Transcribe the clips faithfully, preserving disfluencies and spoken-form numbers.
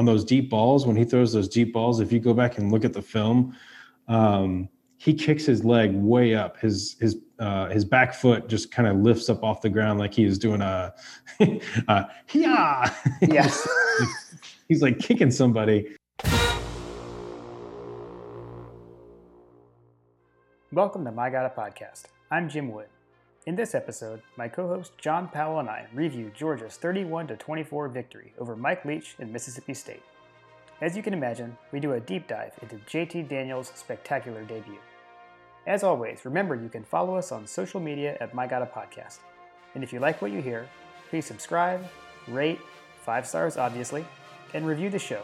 on those deep balls, when he throws those deep balls, if you go back and look at the film, um, he kicks his leg way up. His his uh, his back foot just kind of lifts up off the ground like he is doing a, a yeah. Yes. He's like kicking somebody. Welcome to My Gotta Podcast. I'm Jim Wood. In this episode, my co-host John Powell and I review Georgia's thirty-one to twenty-four victory over Mike Leach and Mississippi State. As you can imagine, we do a deep dive into J T Daniels' spectacular debut. As always, remember you can follow us on social media at MyGottaPodcast. And if you like what you hear, please subscribe, rate, five stars obviously, and review the show.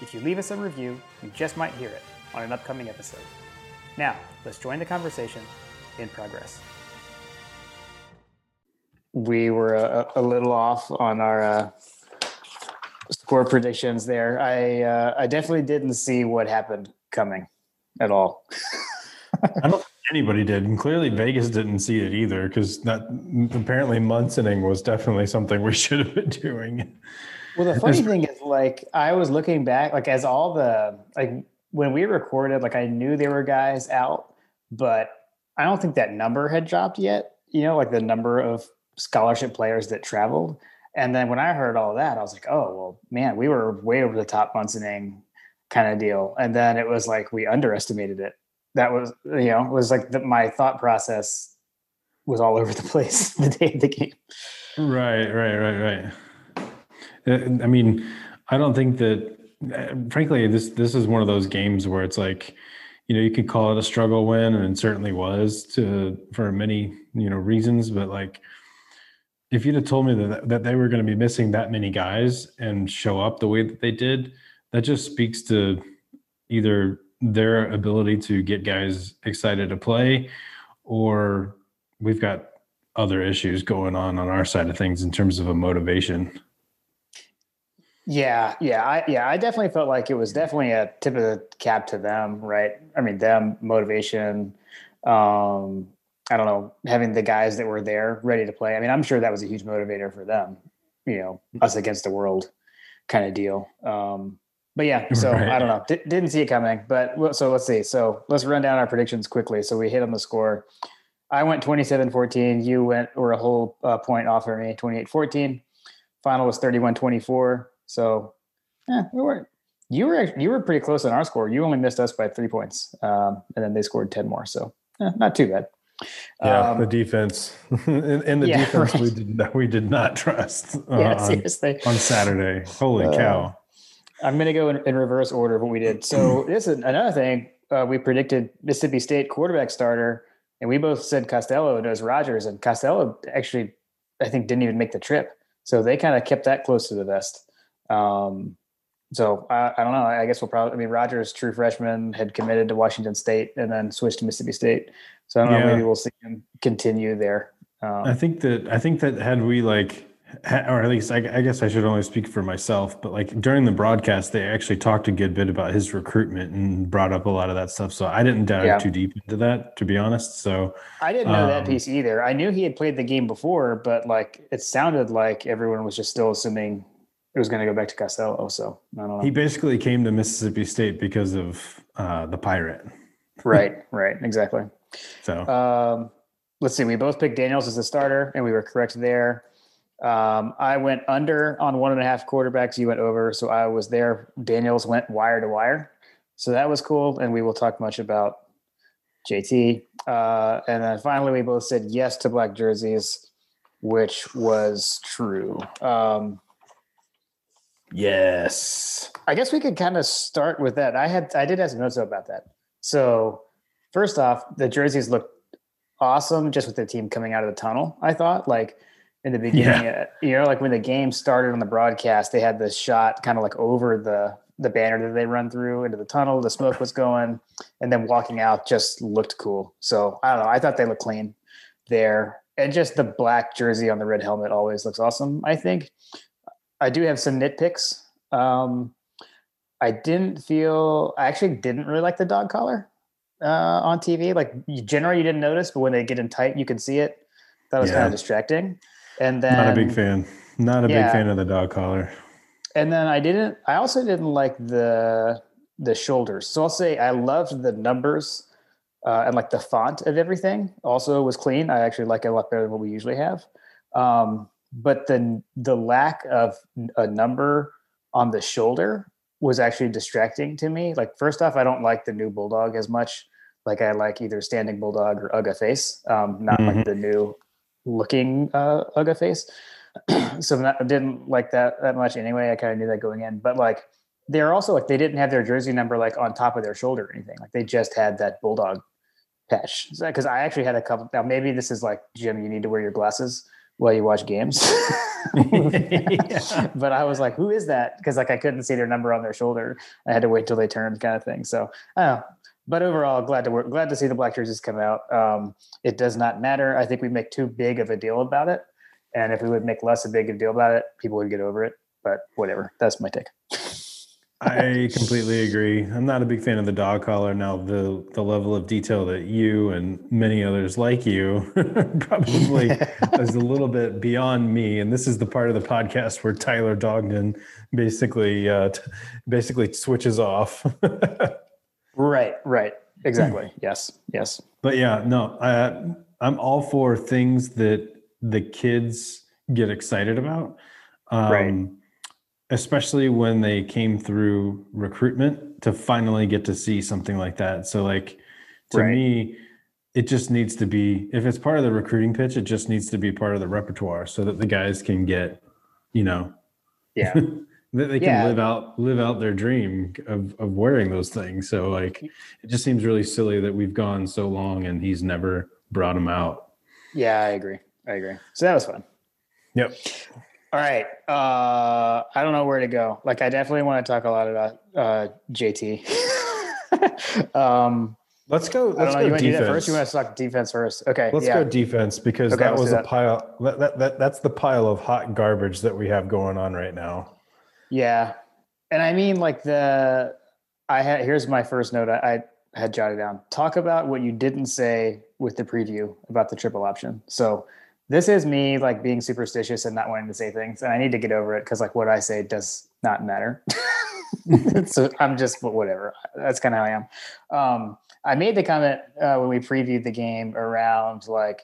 If you leave us a review, you just might hear it on an upcoming episode. Now, let's join the conversation in progress. We were a, a little off on our uh, score predictions there. I uh, I definitely didn't see what happened coming at all. I don't think anybody did. And clearly Vegas didn't see it either, because that apparently Munsoning was definitely something we should have been doing. Well, the funny thing is, like, I was looking back, like, as all the, like, when we recorded, like, I knew there were guys out, but I don't think that number had dropped yet, you know, like the number of scholarship players that traveled. And then when I heard all that, I was like, oh, well, man, we were way over the top Munsoning kind of deal. And then it was like, we underestimated it. That was, you know, it was like the, my thought process was all over the place the day of the game. Right, right, right, right. I mean, I don't think that, frankly, this this is one of those games where it's like, you know, you could call it a struggle win, and it certainly was to for many, you know, reasons. But like, if you'd have told me that that they were going to be missing that many guys and show up the way that they did, that just speaks to either their ability to get guys excited to play, or we've got other issues going on on our side of things in terms of a motivation. Yeah, yeah, I, yeah. I definitely felt like it was definitely a tip of the cap to them, right? I mean, them, motivation. Um, I don't know, having the guys that were there ready to play. I mean, I'm sure that was a huge motivator for them. You know, us against the world kind of deal. Um, but yeah, so right. I don't know. D- didn't see it coming. But so let's see. So let's run down our predictions quickly. So we hit on the score. I went twenty-seven fourteen. You went, or a whole uh, point off for me, twenty-eight fourteen. Final was thirty-one twenty-four. So, yeah, we were you were you were pretty close on our score. You only missed us by three points, um, and then they scored ten more. So, eh, not too bad. Yeah, um, the defense and, and the yeah, defense right. we did we did not trust. Uh, yeah, seriously. On, on Saturday, holy uh, cow! I'm gonna go in, in reverse order of what we did. So this is another thing uh, we predicted: Mississippi State quarterback starter, and we both said Costello, and it was Rogers, and Costello actually, I think, didn't even make the trip. So they kind of kept that close to the vest. Um, so I, I don't know, I guess we'll probably, I mean, Rogers, true freshman, had committed to Washington State and then switched to Mississippi State. So I don't yeah. know, maybe we'll see him continue there. Um, I think that, I think that had we like, or at least I, I guess I should only speak for myself, but like during the broadcast, they actually talked a good bit about his recruitment and brought up a lot of that stuff. So I didn't dive yeah. too deep into that, to be honest. So I didn't know um, that piece either. I knew he had played the game before, but like, it sounded like everyone was just still assuming it was going to go back to Costello, so I don't know. He basically came to Mississippi State because of uh, the Pirate. Right, right, exactly. So um, let's see. We both picked Daniels as the starter, and we were correct there. Um, I went under on one and a half quarterbacks. You went over, so I was there. Daniels went wire to wire, so that was cool, and we will talk much about J T. Uh, and then finally, we both said yes to black jerseys, which was true. Um Yes. I guess we could kind of start with that. I had, I did have some notes about that. So first off, the jerseys looked awesome just with the team coming out of the tunnel. I thought like in the beginning, yeah. uh, you know, like when the game started on the broadcast, they had this shot kind of like over the, the banner that they run through into the tunnel, the smoke was going, and then walking out just looked cool. So I don't know. I thought they looked clean there, and just the black jersey on the red helmet always looks awesome, I think. I do have some nitpicks. Um, I didn't feel, I actually didn't really like the dog collar uh, on T V. Like you, generally you didn't notice, but when they get in tight, you can see it. That was yeah. kind of distracting. And then not a big fan, not a yeah, big fan of the dog collar. And then I didn't, I also didn't like the, the shoulders. So I'll say I loved the numbers uh, and like the font of everything also was clean. I actually like it a lot better than what we usually have. Um, but the, the lack of a number on the shoulder was actually distracting to me. Like, first off, I don't like the new Bulldog as much. Like I like either Standing Bulldog or Uga Face, um, not mm-hmm. like the new looking uh, Uga Face. So not, I didn't like that that much anyway. I kind of knew that going in, but like they're also like, they didn't have their jersey number like on top of their shoulder or anything. Like they just had that Bulldog patch. So, Cause I actually had a couple, now maybe this is like, Jim, you need to wear your glasses while you watch games. Yeah. But I was like, who is that? Cause like, I couldn't see their number on their shoulder. I had to wait till they turned kind of thing. So I don't know. But overall, glad to work, glad to see the black jerseys come out. Um, it does not matter. I think we make too big of a deal about it. And if we would make less a big a deal about it, people would get over it. But whatever. That's my take. I completely agree. I'm not a big fan of the dog collar. Now, the the level of detail that you and many others like you probably is a little bit beyond me. And this is the part of the podcast where Tyler Dogden basically uh, t- basically switches off. Right. Right. Exactly. Yes. Yes. But yeah, no, I, I'm all for things that the kids get excited about, um, right. especially when they came through recruitment to finally get to see something like that. So like to right. me, it just needs to be, if it's part of the recruiting pitch, it just needs to be part of the repertoire so that the guys can get, you know, yeah, that they can yeah. live out, live out their dream of, of wearing those things. So like, it just seems really silly that we've gone so long and he's never brought them out. Yeah, I agree. I agree. So that was fun. Yep. All right. Uh, I don't know where to go. Like, I definitely want to talk a lot about uh, J T. um, let's go. Let's go. You want to do that first? You want to talk defense first? Okay. Let's yeah. go defense because okay, that was that. a pile. That, that, that, that's the pile of hot garbage that we have going on right now. Yeah, and I mean, like the I had. Here's my first note. I, I had jotted down. Talk about what you didn't say with the preview about the triple option. So. This is me like being superstitious and not wanting to say things, and I need to get over it because like what I say does not matter. So I'm just whatever. That's kind of how I am. Um, I made the comment uh, when we previewed the game around like,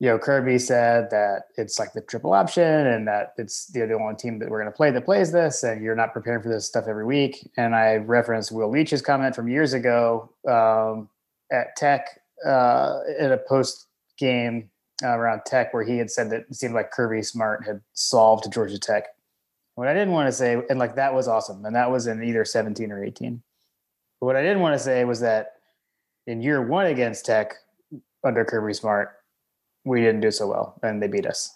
you know, Kirby said that it's like the triple option and that it's the only team that we're going to play that plays this, and you're not preparing for this stuff every week. And I referenced Will Leach's comment from years ago um, at Tech uh, in a post game. Uh, around Tech where he had said that it seemed like Kirby Smart had solved Georgia Tech. What I didn't want to say, and like that was awesome, and that was in either seventeen or eighteen. But what I didn't want to say was that in year one against Tech under Kirby Smart, we didn't do so well, and they beat us.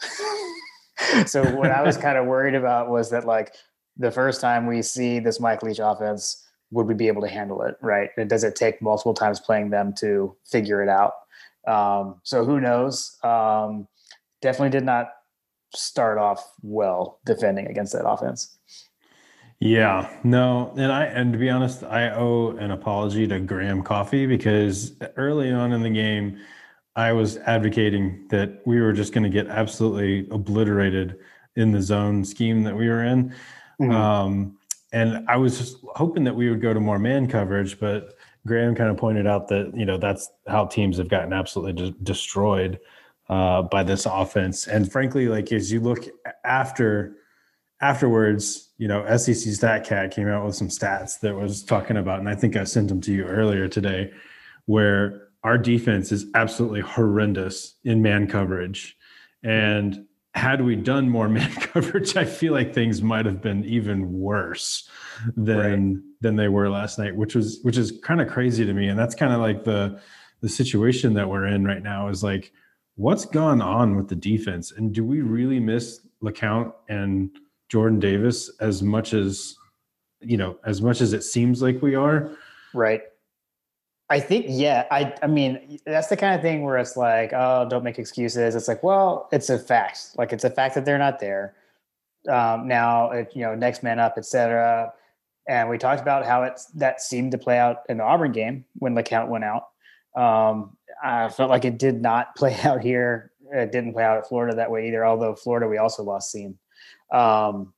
So what I was kind of worried about was that like the first time we see this Mike Leach offense, would we be able to handle it, right? And does it take multiple times playing them to figure it out? Um, so who knows? Um, definitely did not start off well defending against that offense. Yeah, no. And I, and to be honest, I owe an apology to Graham Coffee because early on in the game, I was advocating that we were just going to get absolutely obliterated in the zone scheme that we were in. Mm-hmm. Um, and I was just hoping that we would go to more man coverage, but Graham kind of pointed out that, you know, that's how teams have gotten absolutely de- destroyed uh, by this offense. And frankly, like as you look after afterwards, you know, S E C StatCat came out with some stats that was talking about, and I think I sent them to you earlier today, where our defense is absolutely horrendous in man coverage. And had we done more man coverage, I feel like things might have been even worse than right. than they were last night, which was which is kind of crazy to me. And that's kind of like the the situation that we're in right now is like, what's gone on with the defense? And do we really miss LeCount and Jordan Davis as much as, you know, as much as it seems like we are? Right. I think, yeah, I I mean, that's the kind of thing where it's like, oh, don't make excuses. It's like, well, it's a fact. Like, it's a fact that they're not there. Um, now, it, you know, next man up, et cetera. And we talked about how it's, that seemed to play out in the Auburn game when LeCount went out. Um, I felt like it did not play out here. It didn't play out at Florida that way either, although Florida, we also lost Seam. Um,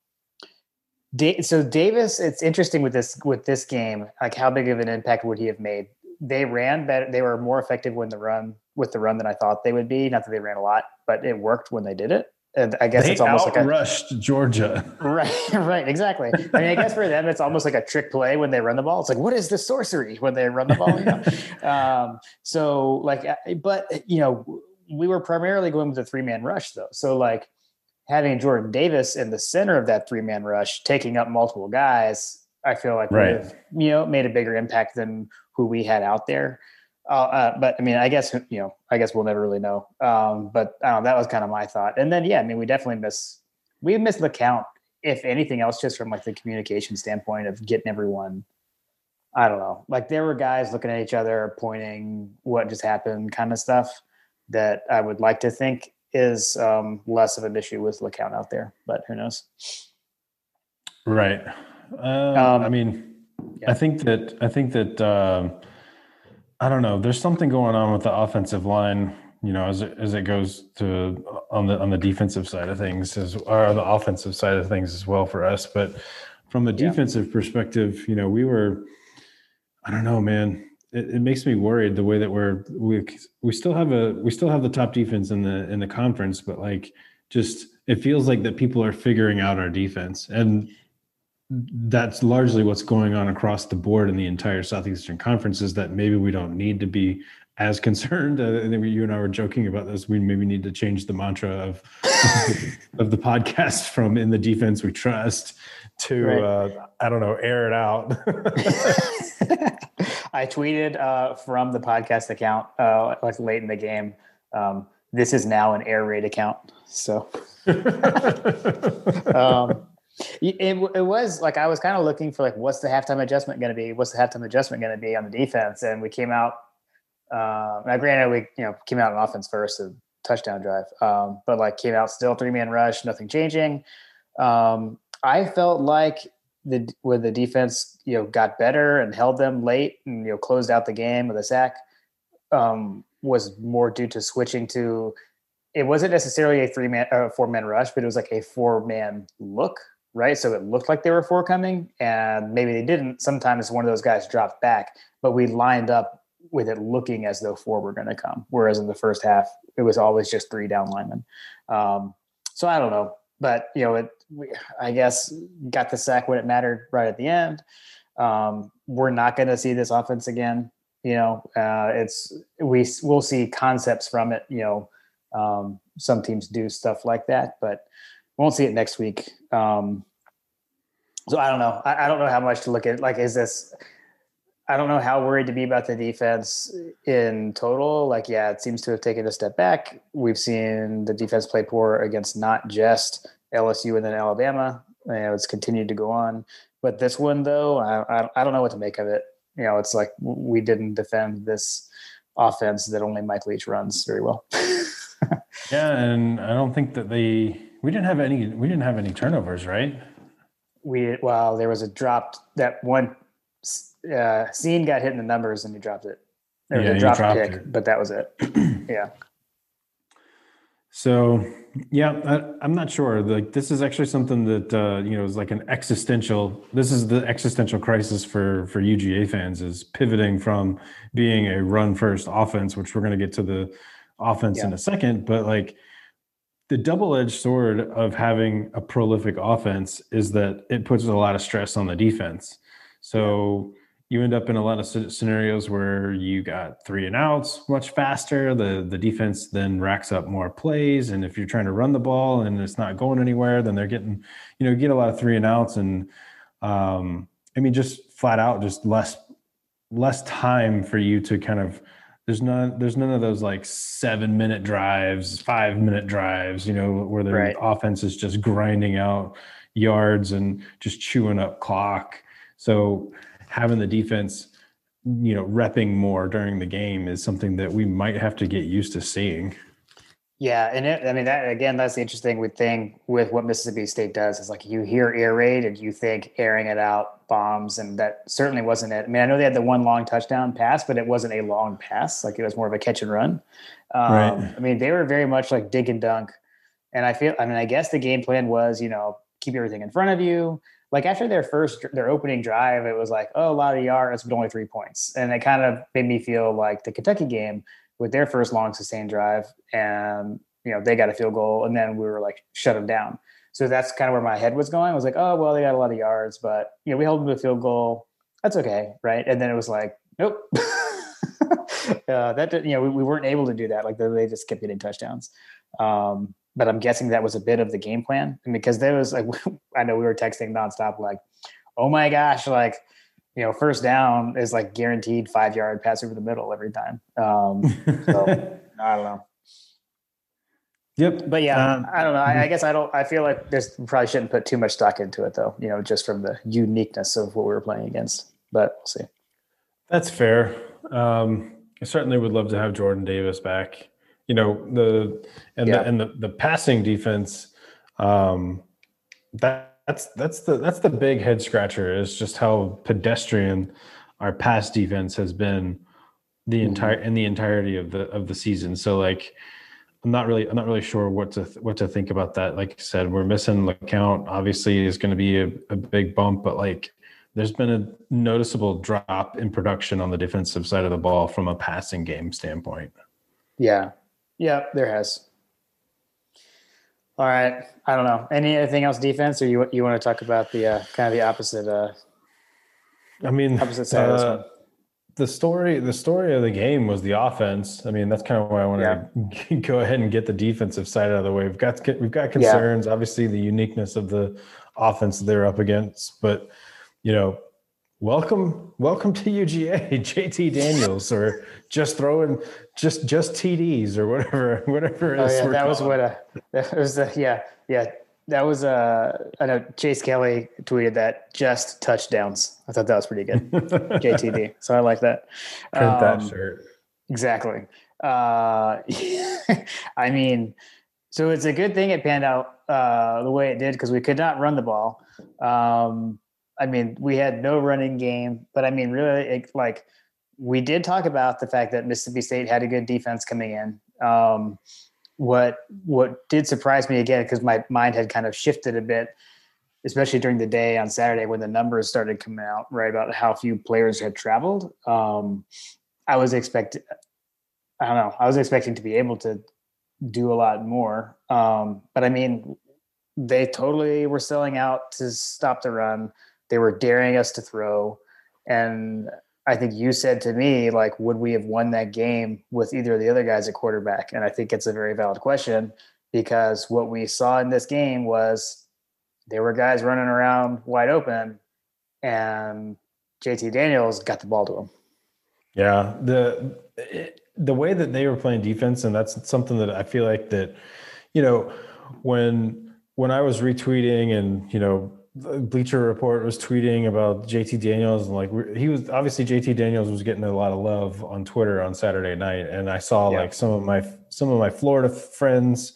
Da- so Davis, it's interesting with this with this game, like how big of an impact would he have made? They ran better. They were more effective when the run with the run than I thought they would be. Not that they ran a lot, but it worked when they did it. And I guess they it's almost like a rushed Georgia. Right, right, exactly. I mean, I guess for them, it's almost like a trick play when they run the ball. It's like, what is the sorcery when they run the ball? You know? um, so like, but you know, we were primarily going with a three man rush though. So like having Jordan Davis in the center of that three man rush, taking up multiple guys, I feel like right. would have, you know, made a bigger impact than who we had out there. Uh, uh, but I mean, I guess, you know, I guess we'll never really know. Um, but I don't know, that was kind of my thought. And then, yeah, I mean, we definitely miss, we miss LeCount, if anything else, just from like the communication standpoint of getting everyone, I don't know, like there were guys looking at each other, pointing what just happened kind of stuff that I would like to think is um, less of an issue with LeCount out there, but who knows? Right. Uh, um, I mean, yeah. I think that, I think that, um, I don't know. There's something going on with the offensive line, you know, as it, as it goes to on the on the defensive side of things, as or the offensive side of things as well for us. But from the yeah. defensive perspective, you know, we were, I don't know, man. It, it makes me worried the way that we're we we still have a we still have the top defense in the in the conference, but like just it feels like that people are figuring out our defense, and that's largely what's going on across the board in the entire Southeastern Conference, is that maybe we don't need to be as concerned. Uh, and you and I were joking about this. We maybe need to change the mantra of of the podcast from "in the defense we trust" to right. uh, I don't know, air it out. I tweeted uh, from the podcast account uh, like late in the game. Um, this is now an air raid account. So. um, It, it was like I was kind of looking for like what's the halftime adjustment going to be? What's the halftime adjustment going to be on the defense? And we came out. Uh, now, granted, we you know came out on offense first, a touchdown drive, um, but like came out still three man rush, nothing changing. Um, I felt like the where the defense you know got better and held them late and you know closed out the game with a sack um, was more due to switching to. It wasn't necessarily a three man or four man rush, but it was like a four man look. Right. So it looked like there were four coming and maybe they didn't. Sometimes one of those guys dropped back, but we lined up with it looking as though four were going to come. Whereas in the first half, it was always just three down linemen. Um, so I don't know, but you know, it, we, I guess got the sack when it mattered right at the end. Um, we're not going to see this offense again. You know, uh, it's, we will see concepts from it. You know, um, some teams do stuff like that, but won't see it next week. Um, so I don't know. I, I don't know how much to look at. Like, is this, I don't know how worried to be about the defense in total. Like, yeah, it seems to have taken a step back. We've seen the defense play poor against not just L S U and then Alabama. You know, it's continued to go on, but this one though, I, I I don't know what to make of it. You know, it's like we didn't defend this offense that only Mike Leach runs very well. Yeah. And I don't think that they, We didn't have any. We didn't have any turnovers, right? We well, there was a dropped that one. Uh, Scene got hit in the numbers, and he dropped it. There was yeah, a dropped, dropped kick, it. But that was it. Yeah. So yeah, I, I'm not sure. Like this is actually something that uh, you know is like an existential. This is the existential crisis for for U G A fans, is pivoting from being a run first offense, which we're going to get to the offense yeah. in a second, but like. The double-edged sword of having a prolific offense is that it puts a lot of stress on the defense. So you end up in a lot of scenarios where you got three and outs much faster. The the defense then racks up more plays. And if you're trying to run the ball and it's not going anywhere, then they're getting, you know, you get a lot of three and outs. And um, I mean, just flat out, just less, less time for you to kind of, There's none. There's none of those like seven-minute drives, five-minute drives. You know, where the right. offense is just grinding out yards and just chewing up clock. So having the defense, you know, repping more during the game is something that we might have to get used to seeing. Yeah, and it, I mean that again. That's the interesting thing with what Mississippi State does is like you hear air raid and you think airing it out bombs, and that certainly wasn't it. I mean, I know they had the one long touchdown pass, but it wasn't a long pass. Like it was more of a catch and run. Um, right. I mean, they were very much like dig and dunk, and I feel. I mean, I guess the game plan was you know keep everything in front of you. like after their first, their opening drive, it was like, oh, a lot of yards, but only three points. And it kind of made me feel like the Kentucky game with their first long sustained drive. And, you know, they got a field goal and then we were like, shut them down. So that's kind of where my head was going. I was like, oh, well, they got a lot of yards, but, you know, we held them to a field goal. That's okay. Right. And then it was like, nope. uh, that, you know, we, we weren't able to do that. Like they just kept getting touchdowns. Um, But I'm guessing that was a bit of the game plan. And because there was like, I know we were texting nonstop, like, oh my gosh, like, you know, first down is like guaranteed five yard pass over the middle every time. Um, so I don't know. Yep. But yeah, um, I don't know. I, I guess I don't, I feel like there's probably shouldn't put too much stock into it though, you know, just from the uniqueness of what we were playing against, but we'll see. That's fair. Um, I certainly would love to have Jordan Davis back. You know, the and yeah. the and the, the passing defense, um, that that's that's the that's the big head scratcher is just how pedestrian our pass defense has been the entire mm-hmm. in the entirety of the of the season. So like, I'm not really I'm not really sure what to th- what to think about that. Like I said, we're missing LeCount. Obviously, is going to be a, a big bump, but like, there's been a noticeable drop in production on the defensive side of the ball from a passing game standpoint. Yeah. Yeah, there has. All right. I don't know. Anything else defense, or you you want to talk about the uh, kind of the opposite? Uh, I mean, opposite side uh, of this one. The story, the story of the game was the offense. I mean, that's kind of why I want yeah. to go ahead and get the defensive side out of the way. We've got we've got concerns, yeah. obviously the uniqueness of the offense they're up against, but you know, welcome, welcome to U G A, J T Daniels, or just throwing just just T Ds or whatever, whatever. It is oh yeah, that was what. Uh, that was uh, yeah, yeah. That was. Uh, I know Chase Kelly tweeted that just touchdowns. I thought that was pretty good, J T D. So I like that. Print um, that shirt. Exactly. Uh, I mean, so it's a good thing it panned out uh, the way it did because we could not run the ball. Um, I mean, we had no running game, but I mean, really, it, like we did talk about the fact that Mississippi State had a good defense coming in. Um, what what did surprise me again, because my mind had kind of shifted a bit, especially during the day on Saturday when the numbers started coming out, right, about how few players had traveled. Um, I was expecting, I don't know, I was expecting to be able to do a lot more. Um, but I mean, they totally were selling out to stop the run. They were daring us to throw. And I think you said to me, like, would we have won that game with either of the other guys at quarterback? And I think it's a very valid question because what we saw in this game was there were guys running around wide open and J T Daniels got the ball to him. Yeah. The, the way that they were playing defense, and that's something that I feel like that, you know, when, when I was retweeting and, you know, Bleacher Report was tweeting about J T Daniels and like he was obviously J T Daniels was getting a lot of love on Twitter on Saturday night, and I saw yeah. like some of my some of my Florida friends,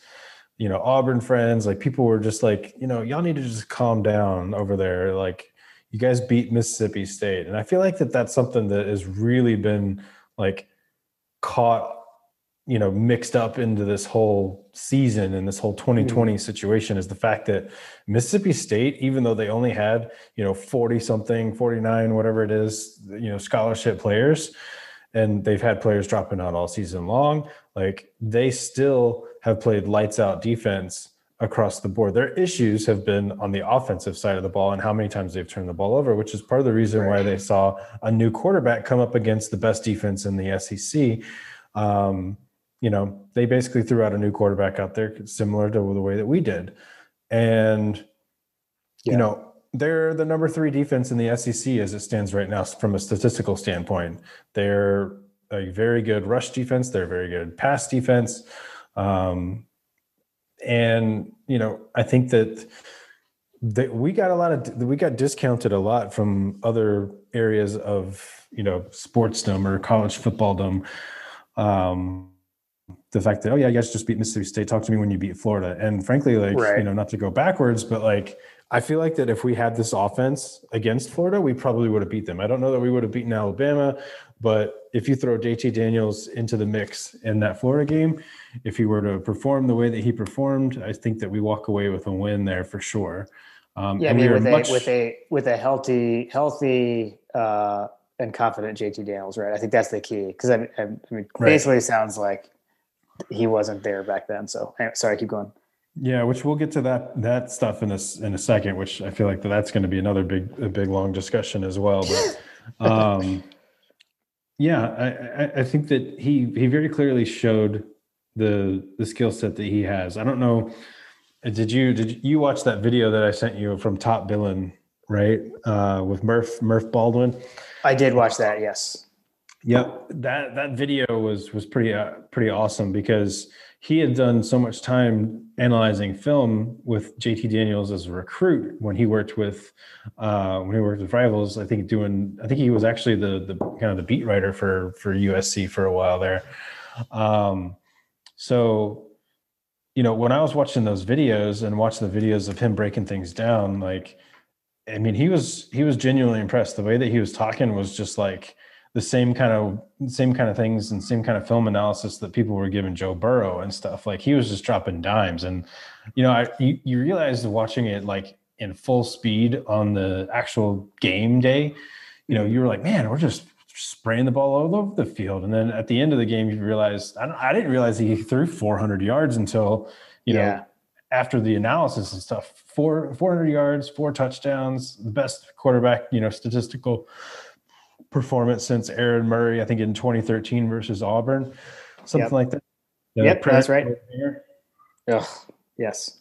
you know, Auburn friends, like people were just like, you know, y'all need to just calm down over there, like you guys beat Mississippi State. And I feel like that that's something that has really been like caught, you know, mixed up into this whole season and this whole twenty twenty mm-hmm. situation is the fact that Mississippi State, even though they only had, you know, forty something, forty-nine, whatever it is, you know, scholarship players, and they've had players dropping out all season long, like they still have played lights out defense across the board. Their issues have been on the offensive side of the ball and how many times they've turned the ball over, which is part of the reason right. why they saw a new quarterback come up against the best defense in the S E C. Um, you know, they basically threw out a new quarterback out there similar to the way that we did. And, yeah. you know, they're the number three defense in the S E C as it stands right now from a statistical standpoint. They're a very good rush defense. They're a very good pass defense. Um, and, you know, I think that, that we got a lot of, we got discounted a lot from other areas of, you know, sportsdom or college footballdom. Um, The fact that, oh, yeah, you guys just beat Mississippi State. Talk to me when you beat Florida. And frankly, like, right. you know, not to go backwards, but like, I feel like that if we had this offense against Florida, we probably would have beat them. I don't know that we would have beaten Alabama, but if you throw J T Daniels into the mix in that Florida game, if he were to perform the way that he performed, I think that we walk away with a win there for sure. Um, yeah, I mean, with a, much... with a with a healthy, healthy uh, and confident J T Daniels, right? I think that's the key, because I, I, I mean, right. basically it sounds like he wasn't there back then. So sorry, keep going. Yeah, which we'll get to that that stuff in a in a second. Which I feel like that's going to be another big a big long discussion as well. But um, yeah, I, I think that he he very clearly showed the the skill set that he has. I don't know. Did you did you watch that video that I sent you from Top Billin', right? Uh, with Murph Murph Baldwin. I did watch that. Yes. Yep. That that video was was pretty uh, pretty awesome, because he had done so much time analyzing film with J T Daniels as a recruit when he worked with uh, when he worked with Rivals. I think doing I think he was actually the the kind of the beat writer for for U S C for a while there. Um, so. You know, when I was watching those videos and watching the videos of him breaking things down, like, I mean, he was, he was genuinely impressed. The way that he was talking was just like the same kind of, same kind of things and same kind of film analysis that people were giving Joe Burrow and stuff. Like, he was just dropping dimes. And, you know, I, you, you realize watching it like in full speed on the actual game day, you know, you were like, man, we're just spraying the ball all over the field. And then at the end of the game, you realize, I, don't, I didn't realize he threw four hundred yards until, you yeah. know, after the analysis and stuff. Four, four hundred yards, four touchdowns, the best quarterback, you know, statistical performance since Aaron Murray, I think in twenty thirteen versus Auburn, something yep. like that. The yep, that's right. Ugh, yes.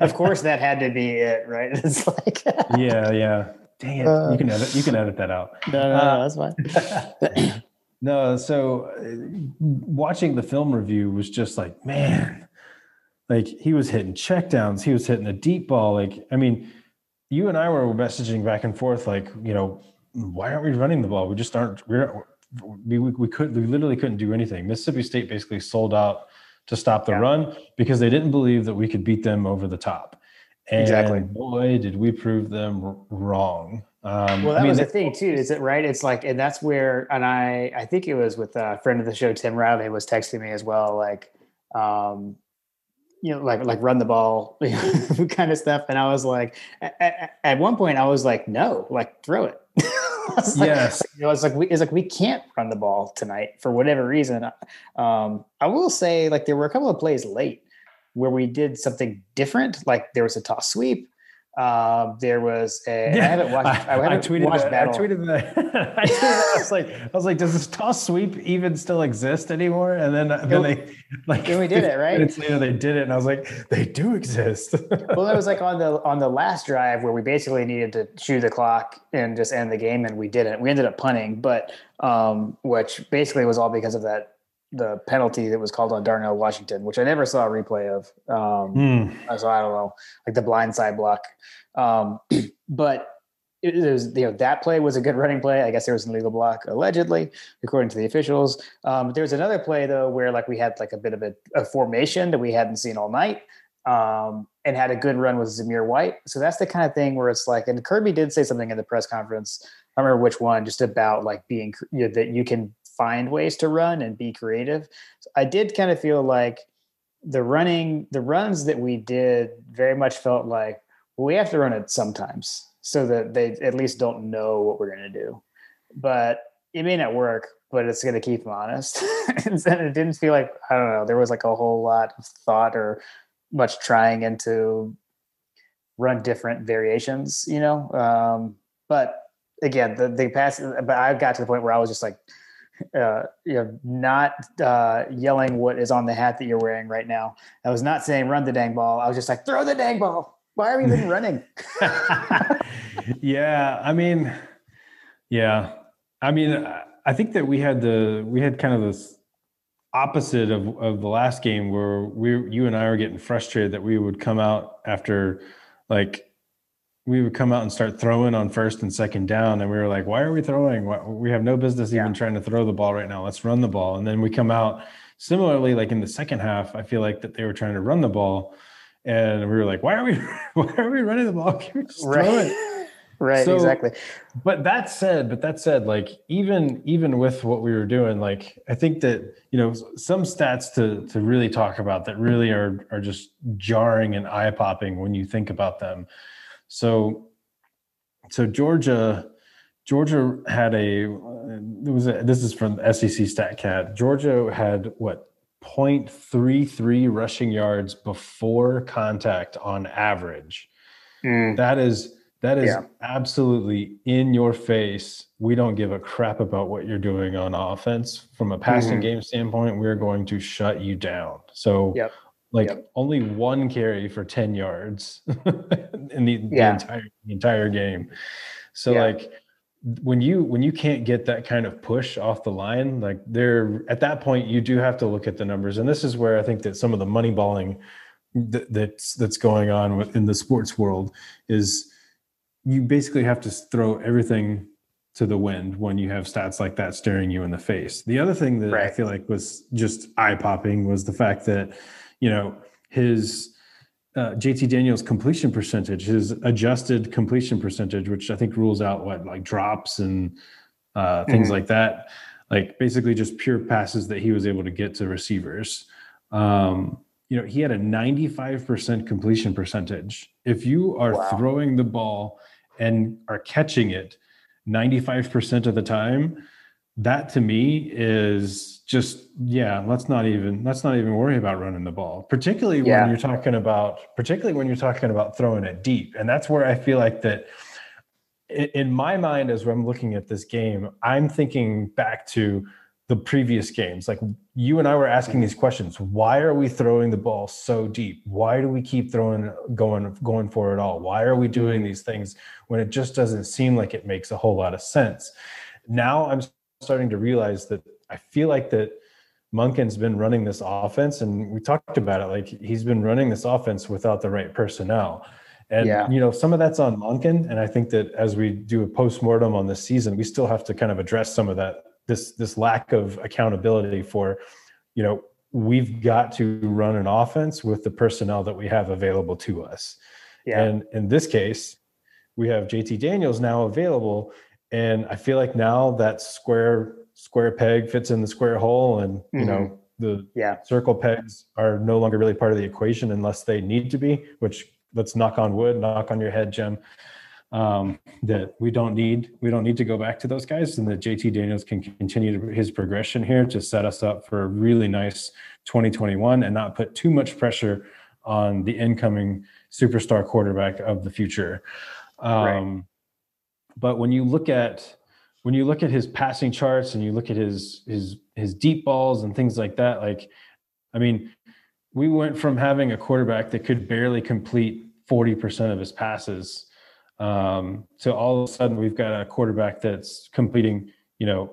Of course that had to be it, right? It's like yeah, yeah. Dang it! Uh, you can edit. You can edit that out. No, no, uh, no that's fine. No, so watching the film review was just like, man, like he was hitting checkdowns, he was hitting a deep ball. Like, I mean, you and I were messaging back and forth, like, you know, why aren't we running the ball? We just aren't. We're we we, we could we literally couldn't do anything. Mississippi State basically sold out to stop the yeah. run because they didn't believe that we could beat them over the top. And exactly. boy, did we prove them wrong. Um, well, that I mean, was the thing too, is it right? It's like, and that's where, and I, I think it was with a friend of the show, Tim Rave, was texting me as well. Like, um, you know, like, like run the ball kind of stuff. And I was like, at, at one point I was like, no, like throw it. I was like, yes. You know, I was like, we, it's like, we can't run the ball tonight for whatever reason. Um, I will say, like, there were a couple of plays late where we did something different. Like, there was a toss sweep. Uh, there was a, yeah. I haven't watched, I, I haven't I tweeted watched that, Battle. I tweeted that. I, tweeted that. I was like, I was like, does this toss sweep even still exist anymore? And then, and then they like, then we did it, right? Minutes later they did it. And I was like, they do exist. Well, it was like on the, on the last drive where we basically needed to chew the clock and just end the game. And we didn't, we ended up punting, but, um, which basically was all because of that, the penalty that was called on Darnell Washington, which I never saw a replay of. Um, mm. So I don't know, like the blindside block. Um, but it, it was, you know, that play was a good running play. I guess there was an illegal block, allegedly, according to the officials. Um, there was another play though, where like we had like a bit of a, a formation that we hadn't seen all night, um, and had a good run with Zamir White. So that's the kind of thing where it's like, and Kirby did say something in the press conference, I remember which one, just about like being, you know, that you can find ways to run and be creative. So I did kind of feel like the running, the runs that we did very much felt like, well, we have to run it sometimes so that they at least don't know what we're going to do, but it may not work, but it's going to keep them honest. And it didn't feel like, I don't know, there was like a whole lot of thought or much trying into run different variations, you know? Um, but again, the, the pass, but I got to the point where I was just like, Uh, you know, not uh, yelling what is on the hat that you're wearing right now. I was not saying run the dang ball. I was just like, throw the dang ball. Why are we even running? yeah, I mean, yeah, I mean, I think that we had the we had kind of this opposite of of the last game where we you and I were getting frustrated that we would come out after like. we would come out and start throwing on first and second down. And we were like, why are we throwing? We have no business even yeah. trying to throw the ball right now. Let's run the ball. And then we come out similarly, like in the second half, I feel like that they were trying to run the ball and we were like, why are we, why are we running the ball? Can we just right. throw it? Right. So, exactly. But that said, but that said, like, even, even with what we were doing, like, I think that, you know, some stats to, to really talk about that really are, are just jarring and eye popping when you think about them. So, so Georgia, Georgia had a, it was a, this is from S E C StatCat. Georgia had what? zero point three three rushing yards before contact on average. Mm. That is that is yeah. absolutely in your face. We don't give a crap about what you're doing on offense. From a passing mm-hmm. game standpoint, we're going to shut you down. So yep. like yep. only one carry for ten yards in the, yeah. the entire the entire game. So yeah. like when you when you can't get that kind of push off the line, like there at that point you do have to look at the numbers. And this is where I think that some of the money balling th- that's that's going on with, in the sports world is you basically have to throw everything to the wind when you have stats like that staring you in the face. The other thing that right. I feel like was just eye-popping was the fact that, you know, his Uh, J T Daniels' completion percentage, his adjusted completion percentage, which I think rules out what like drops and uh, things mm-hmm. like that, like basically just pure passes that he was able to get to receivers. Um, you know, he had a ninety-five percent completion percentage. If you are wow. throwing the ball and are catching it ninety-five percent of the time, that to me is just, yeah, let's not even, let's not even worry about running the ball, particularly yeah. when you're talking about, particularly when you're talking about throwing it deep. And that's where I feel like that in my mind, as I'm looking at this game, I'm thinking back to the previous games. Like you and I were asking these questions. Why are we throwing the ball so deep? Why do we keep throwing, going, going for it all? Why are we doing these things when it just doesn't seem like it makes a whole lot of sense? Now I'm starting to realize that I feel like that Monken's been running this offense, and we talked about it, like he's been running this offense without the right personnel. And, yeah. you know, some of that's on Monken. And I think that as we do a postmortem on this season, we still have to kind of address some of that, this, this lack of accountability for, you know, we've got to run an offense with the personnel that we have available to us. Yeah. And in this case, we have J T Daniels now available. And I feel like now that square, square peg fits in the square hole, and you mm-hmm. know the yeah. circle pegs are no longer really part of the equation unless they need to be, which let's knock on wood, knock on your head, Jim, um, that we don't need, we don't need to go back to those guys, and that J T Daniels can continue his progression here to set us up for a really nice twenty twenty-one and not put too much pressure on the incoming superstar quarterback of the future. Um, right. But when you look at When you look at his passing charts and you look at his his his deep balls and things like that, like, I mean, we went from having a quarterback that could barely complete forty percent of his passes um, to all of a sudden we've got a quarterback that's completing, you know,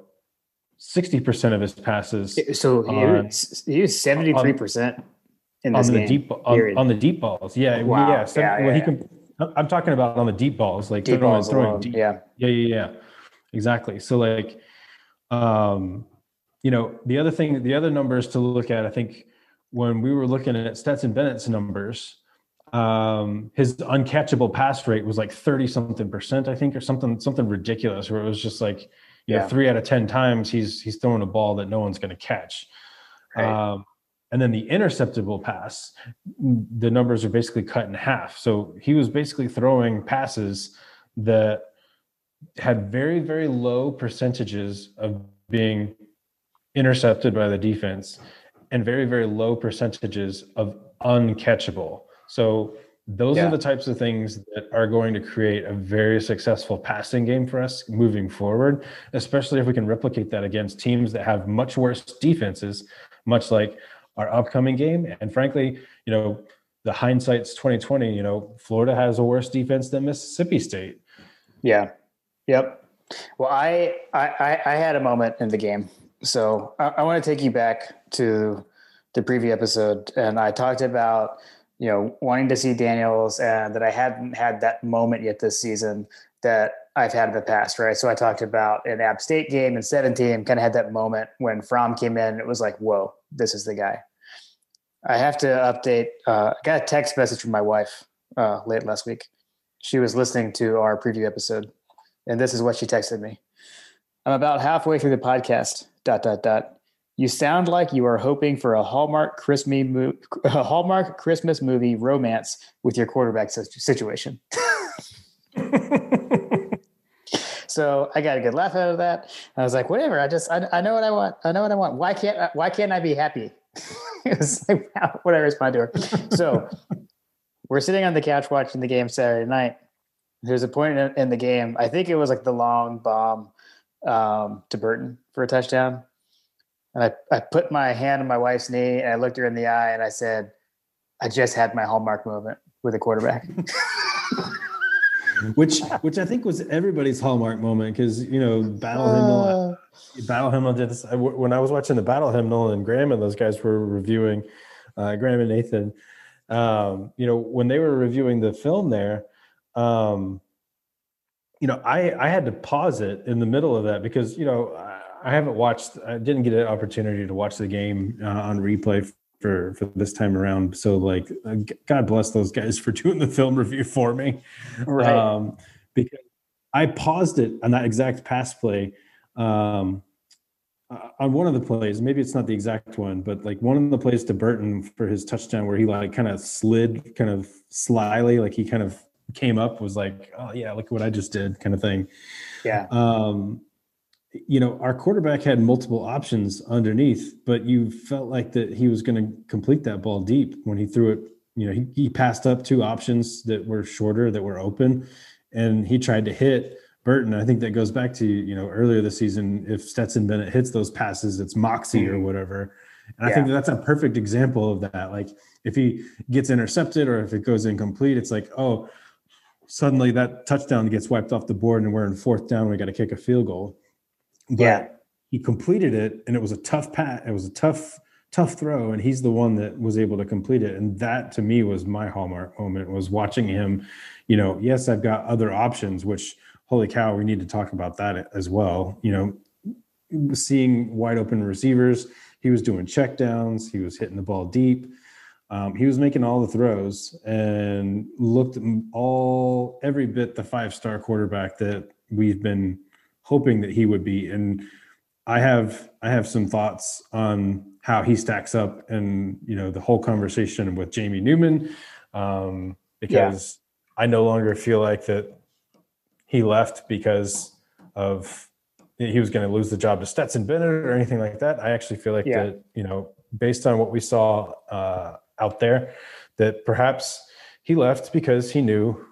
sixty percent of his passes. So he on, was, he was seventy-three percent on, in this on game. The deep, on, on the deep balls. Yeah. Wow. Yeah, seven, yeah, yeah, well, he can, I'm talking about on the deep balls, like deep throwing, balls throwing deep. Yeah. Yeah. Yeah. Yeah. Exactly. So like, um, you know, the other thing, the other numbers to look at, I think when we were looking at Stetson Bennett's numbers, um, his uncatchable pass rate was like thirty something percent, I think, or something, something ridiculous where it was just like, you yeah. know, three out of ten times he's, he's throwing a ball that no one's going to catch. Right. Um, and then the interceptable pass, the numbers are basically cut in half. So he was basically throwing passes that had very, very low percentages of being intercepted by the defense and very, very low percentages of uncatchable. So those yeah. are the types of things that are going to create a very successful passing game for us moving forward, especially if we can replicate that against teams that have much worse defenses, much like our upcoming game. And frankly, you know, the hindsight's twenty twenty, you know, Florida has a worse defense than Mississippi State. Yeah. Yep. Well, I, I, I had a moment in the game. So I, I want to take you back to the preview episode. And I talked about, you know, wanting to see Daniels and that I hadn't had that moment yet this season that I've had in the past. Right. So I talked about an App State game in seventeen, kind of had that moment when Fromm came in. It was like, whoa, this is the guy. I have to update. Uh, I got a text message from my wife uh, late last week. She was listening to our preview episode. And this is what she texted me. I'm about halfway through the podcast, dot, dot, dot. You sound like you are hoping for a Hallmark Christmas, mo- a Hallmark Christmas movie romance with your quarterback situation. So I got a good laugh out of that. I was like, whatever. I just, I, I know what I want. I know what I want. Why can't I, why can't I be happy? It was like, wow, what I respond to her. So we're sitting on the couch watching the game Saturday night. There's a point in, in the game. I think it was like the long bomb um, to Burton for a touchdown. And I, I put my hand on my wife's knee and I looked her in the eye and I said, I just had my hallmark moment with a quarterback. Which, which I think was everybody's hallmark moment, because you know, Battle Hymnal, uh, Battle Hymnal did this. I, when I was watching the Battle Hymnal, and Graham and those guys were reviewing, uh, Graham and Nathan, um, you know, when they were reviewing the film there, um, you know, I I had to pause it in the middle of that because you know I, I haven't watched, I didn't get an opportunity to watch the game uh, on replay for for this time around, so like uh, God bless those guys for doing the film review for me, right? Um, because I paused it on that exact pass play, um, uh, on one of the plays. Maybe it's not the exact one, but like one of the plays to Burton for his touchdown, where he like kind of slid, kind of slyly, like he kind of came up, was like, "Oh yeah, look what I just did," kind of thing. Yeah. Um, you know, our quarterback had multiple options underneath, but you felt like that he was going to complete that ball deep when he threw it. You know, he, he passed up two options that were shorter, that were open, and he tried to hit Burton. I think that goes back to, you know, earlier this season, if Stetson Bennett hits those passes, it's moxie or whatever. And yeah. I think that that's a perfect example of that. Like if he gets intercepted or if it goes incomplete, it's like, oh, suddenly that touchdown gets wiped off the board and we're in fourth down. We got to kick a field goal. But yeah, he completed it, and it was a tough pat. It was a tough, tough throw, and he's the one that was able to complete it. And that, to me, was my hallmark moment, was watching him. You know, yes, I've got other options, which, holy cow, we need to talk about that as well. You know, seeing wide open receivers, he was doing checkdowns, he was hitting the ball deep, um, he was making all the throws, and looked all every bit the five-star quarterback that we've been hoping that he would be. And I have, I have some thoughts on how he stacks up and, you know, the whole conversation with Jamie Newman, um, because yeah. I no longer feel like that he left because of he was going to lose the job to Stetson Bennett or anything like that. I actually feel like yeah. that, you know, based on what we saw uh, out there, that perhaps he left because he knew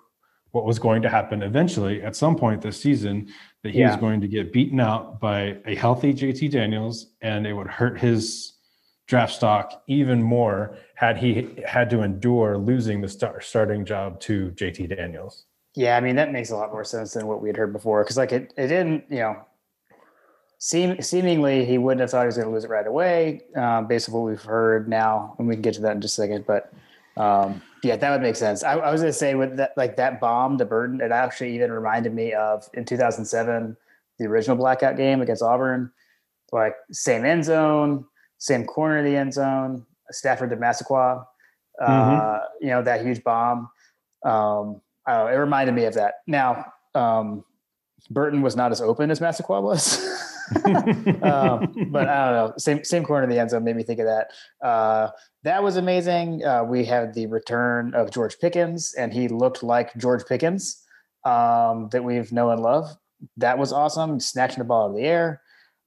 what was going to happen eventually at some point this season, that he yeah. was going to get beaten out by a healthy J T Daniels, and it would hurt his draft stock even more had he had to endure losing the start, starting job to J T Daniels. Yeah, I mean, that makes a lot more sense than what we had heard before, because like it, it didn't, you know, seem seemingly he wouldn't have thought he was going to lose it right away, uh, based on what we've heard now, and we can get to that in just a second, but. Um, yeah, that would make sense. I, I was going to say with that, like that bomb to Burton, it actually even reminded me of in two thousand seven, the original blackout game against Auburn, like same end zone, same corner of the end zone, Stafford to Massaquoi, uh, mm-hmm. you know, that huge bomb. Um, I don't know, it reminded me of that. Now, um, Burton was not as open as Massaquoi was. um, but I don't know. Same same corner of the end zone made me think of that. Uh, that was amazing. Uh, we had the return of George Pickens, and he looked like George Pickens um, that we've known and loved. That was awesome. Snatching the ball out of the air.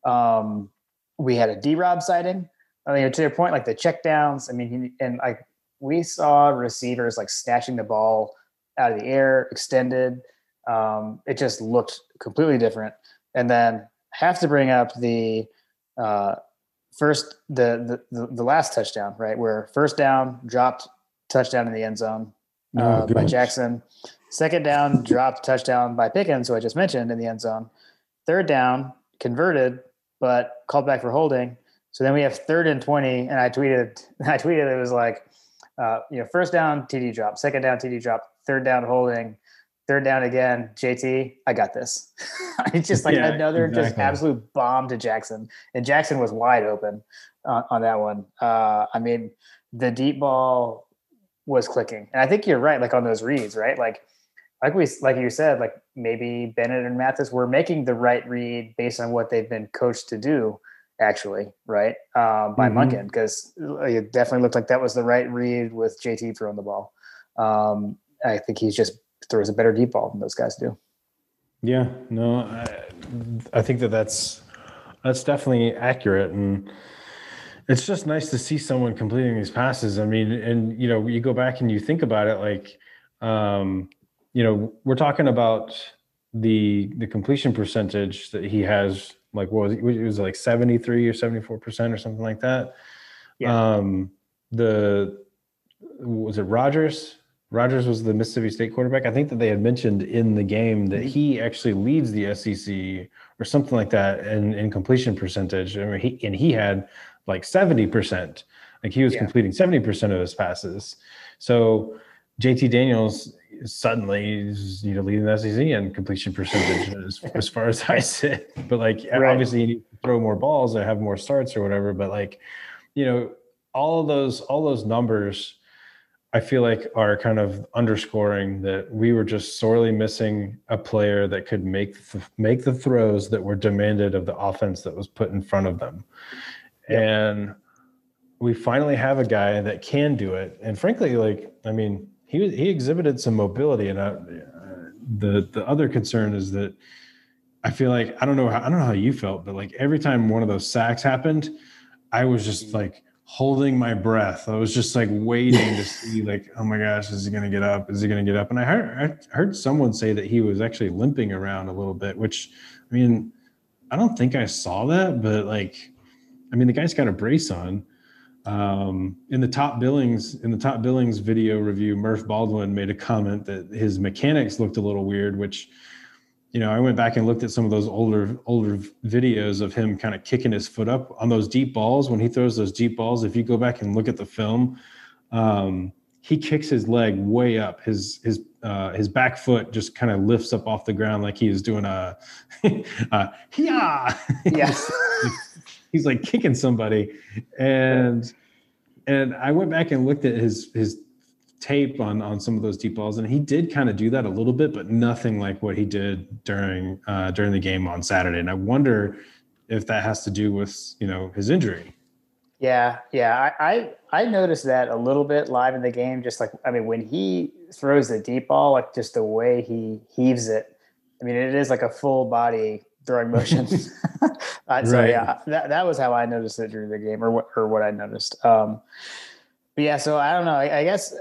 Um, we had a D-Rob sighting. I mean, to your point, like the checkdowns. I mean, he, and like we saw receivers like snatching the ball out of the air, extended. Um, it just looked completely different. And then. Have to bring up the uh, first, the, the the last touchdown, right? Where first down dropped touchdown in the end zone uh, oh, by Jackson. Second down dropped touchdown by Pickens, who I just mentioned in the end zone. Third down converted, but called back for holding. So then we have third and twenty, and I tweeted, I tweeted it was like, uh, you know, first down T D drop, second down T D drop, third down holding. Third down again, J T, I got this. It's just like yeah, another exactly. just absolute bomb to Jackson. And Jackson was wide open uh, on that one. Uh, I mean, the deep ball was clicking. And I think you're right, like on those reads, right? Like like we like you said, like maybe Bennett and Mathis were making the right read based on what they've been coached to do, actually, right? Um, by mm-hmm. Monken, because it definitely looked like that was the right read with J T throwing the ball. Um, I think he's just throws a better deep ball than those guys do. Yeah, no, I, I think that that's, that's definitely accurate. And it's just nice to see someone completing these passes. I mean, and, you know, you go back and you think about it, like, um, you know, we're talking about the the completion percentage that he has, like, what was it? It was like seventy-three or seventy-four percent or something like that. Yeah. Um, the, was it Rogers? Rogers was the Mississippi State quarterback. I think that they had mentioned in the game that he actually leads the S E C or something like that in, in completion percentage. I mean, he, and he had like seventy percent. Like he was yeah. completing seventy percent of his passes. So J T Daniels suddenly is, you know, leading the S E C in completion percentage as, as far as I sit. But like right. obviously you need to throw more balls or have more starts or whatever. But like, you know, all those all those numbers – I feel like are kind of underscoring that we were just sorely missing a player that could make th- make the throws that were demanded of the offense that was put in front of them. Yep. And we finally have a guy that can do it. And frankly, like, I mean, he he exhibited some mobility. And I, the the other concern is that I feel like I don't know how, I don't know how you felt, but like every time one of those sacks happened, I was just like holding my breath. I was just like waiting to see like, oh my gosh, is he going to get up? Is he going to get up? And I heard, I heard someone say that he was actually limping around a little bit, which, I mean, I don't think I saw that, but like, I mean, the guy's got a brace on. Um, in the top Billings, in the top Billings video review, Murph Baldwin made a comment that his mechanics looked a little weird, which, you know, I went back and looked at some of those older, older videos of him kind of kicking his foot up on those deep balls. When he throws those deep balls, if you go back and look at the film, um, he kicks his leg way up. His, his, uh, his back foot just kind of lifts up off the ground. Like he was doing a, uh, yeah, yes. He's like kicking somebody. And, and I went back and looked at his, his, tape on on some of those deep balls, and he did kind of do that a little bit, but nothing like what he did during uh during the game on Saturday. And I wonder if that has to do with, you know, his injury. Yeah, yeah, I I, I noticed that a little bit live in the game. Just like, I mean, when he throws the deep ball, like just the way he heaves it. I mean, it is like a full body throwing motion. uh, so right. yeah, that that was how I noticed it during the game, or what or what I noticed. Um, but yeah, so I don't know. I, I guess.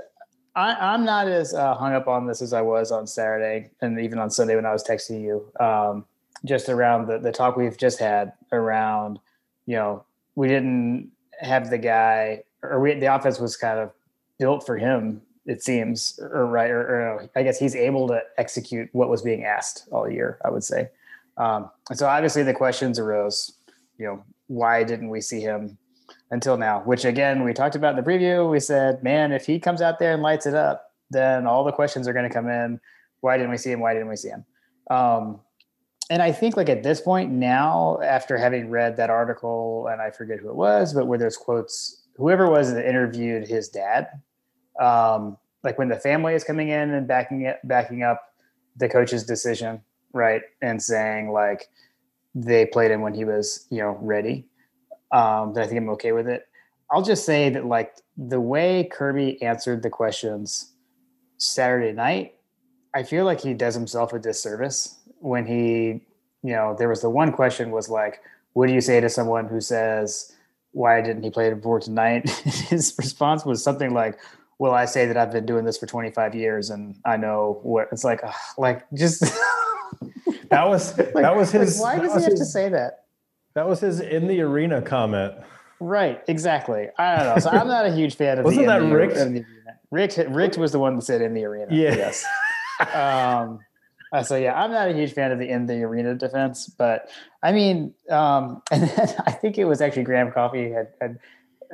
I, I'm not as uh, hung up on this as I was on Saturday and even on Sunday when I was texting you, um, just around the, the talk we've just had around, you know, we didn't have the guy, or we, the offense was kind of built for him, it seems, or right, or, or I guess he's able to execute what was being asked all year, I would say. Um, and so obviously the questions arose, you know, why didn't we see him until now, which again, we talked about in the preview. We said, man, if he comes out there and lights it up, then all the questions are going to come in. Why didn't we see him? Why didn't we see him? Um, and I think like at this point now, after having read that article, and I forget who it was, but where there's quotes, whoever was that interviewed his dad, um, like when the family is coming in and backing it, backing up the coach's decision, right, and saying like they played him when he was, you know, ready. Um, that I think I'm okay with it. I'll just say that like the way Kirby answered the questions Saturday night, I feel like he does himself a disservice when he, you know, there was the one question was like, what do you say to someone who says, why didn't he play it before tonight? His response was something like, well, I say that I've been doing this for twenty-five years and I know what it's like, ugh, like just, that was, like, that was his, like, why does he have his... to say that? That was his in the arena comment. Right, exactly. I don't know. So I'm not a huge fan of Wasn't the Wasn't that Rick? Arena. Rick Rick was the one that said in the arena. Yeah. Yes. um, so yeah, I'm not a huge fan of the in the arena defense, but I mean, um, and then I think it was actually Graham Coffee had, had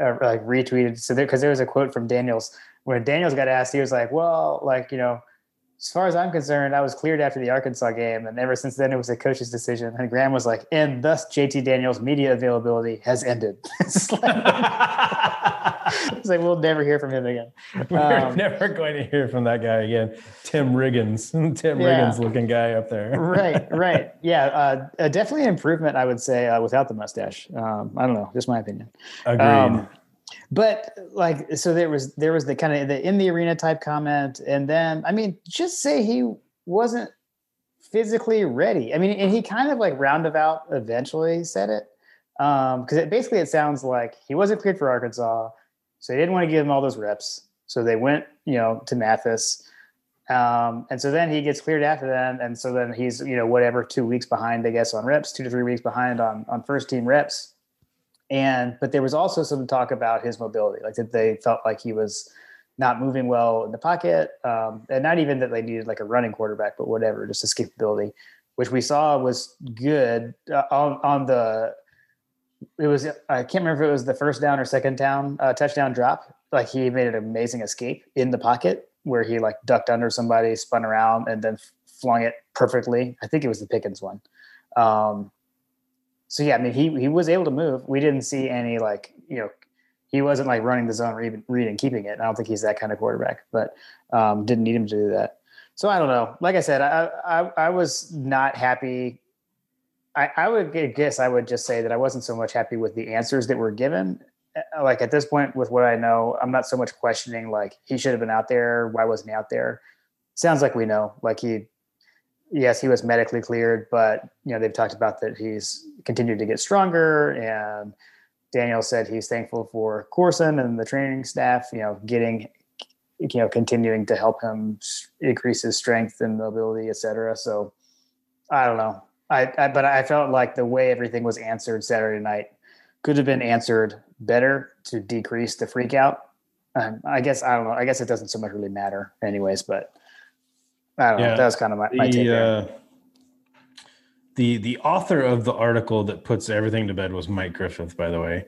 uh, like retweeted. So there, because there was a quote from Daniels when Daniels got asked, he was like, "Well, like you know." As far as I'm concerned, I was cleared after the Arkansas game, and ever since then, it was a coach's decision. And Graham was like, and thus J T Daniels' media availability has ended. It's like, it's like, we'll never hear from him again. We're um, never going to hear from that guy again. Tim Riggins. Tim yeah. Riggins-looking guy up there. Right, right. Yeah, uh, uh, definitely an improvement, I would say, uh, without the mustache. Um, I don't know, just my opinion. Agreed. Um, But like, so there was there was the kind of the in the arena type comment, and then I mean, just say he wasn't physically ready. I mean, and he kind of like roundabout eventually said it, because um, it basically it sounds like he wasn't cleared for Arkansas, so they didn't want to give him all those reps, so they went you know to Mathis, um, and so then he gets cleared after them, and so then he's you know whatever two weeks behind I guess on reps, two to three weeks behind on on first team reps. And, but there was also some talk about his mobility, like that they felt like he was not moving well in the pocket. Um, and not even that they needed like a running quarterback, but whatever, just escapability, which we saw was good uh, on, on the, it was, I can't remember if it was the first down or second down uh, touchdown drop. Like he made an amazing escape in the pocket where he like ducked under somebody, spun around and then flung it perfectly. I think it was the Pickens one. Um, So, yeah, I mean, he he was able to move. We didn't see any, like, you know, he wasn't, like, running the zone or even read and keeping it. I don't think he's that kind of quarterback, but um, didn't need him to do that. So, I don't know. Like I said, I I, I was not happy. I, I would guess I would just say that I wasn't so much happy with the answers that were given. Like, at this point, with what I know, I'm not so much questioning, like, he should have been out there. Why wasn't he out there? Sounds like we know. Like, he... Yes, he was medically cleared, but you know they've talked about that he's continued to get stronger, and Daniel said he's thankful for Corson and the training staff, you know, getting, you know, continuing to help him increase his strength and mobility, et cetera. So I don't know, I, I but I felt like the way everything was answered Saturday night could have been answered better to decrease the freakout. Um, I guess I don't know. I guess it doesn't so much really matter, anyways, but. I don't yeah. know. That was kind of my, my the, take there. Uh, the, the author of the article that puts everything to bed was Mike Griffith, by the way.